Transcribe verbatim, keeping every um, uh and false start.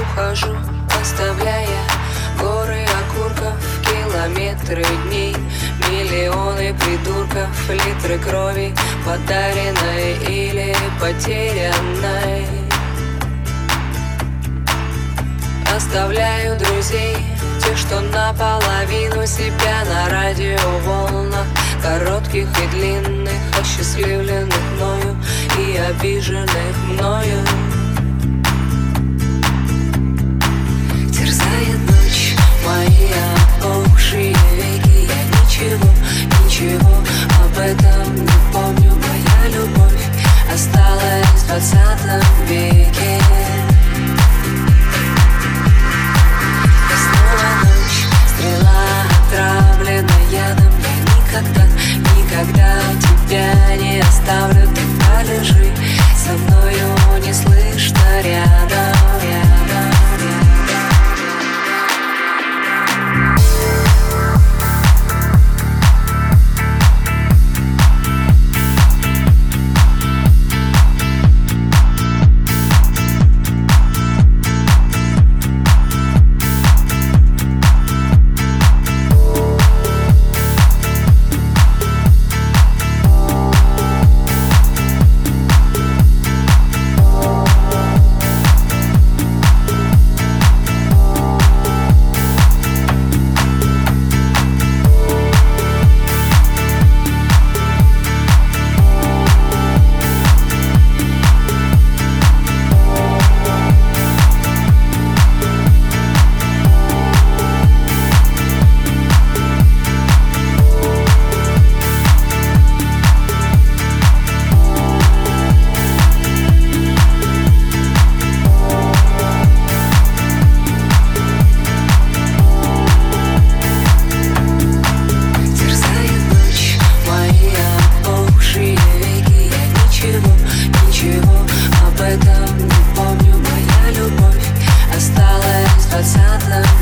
ухожу, оставляя горы окурков, километры дней, миллионы придурков, литры крови, подаренной или потерянной. Оставляю друзей, тех, что наполовину себя на радиоволнах, коротких и длинных, осчастливленных мною и обиженных мною. Терзает ночь мои опухшие веки, я ничего, ничего об этом не помню. Моя любовь осталась в двадцатом веке. Ядом я никогда, никогда тебя не оставлю. Ты полежи со мною неслышно рядом, рядом. What's up?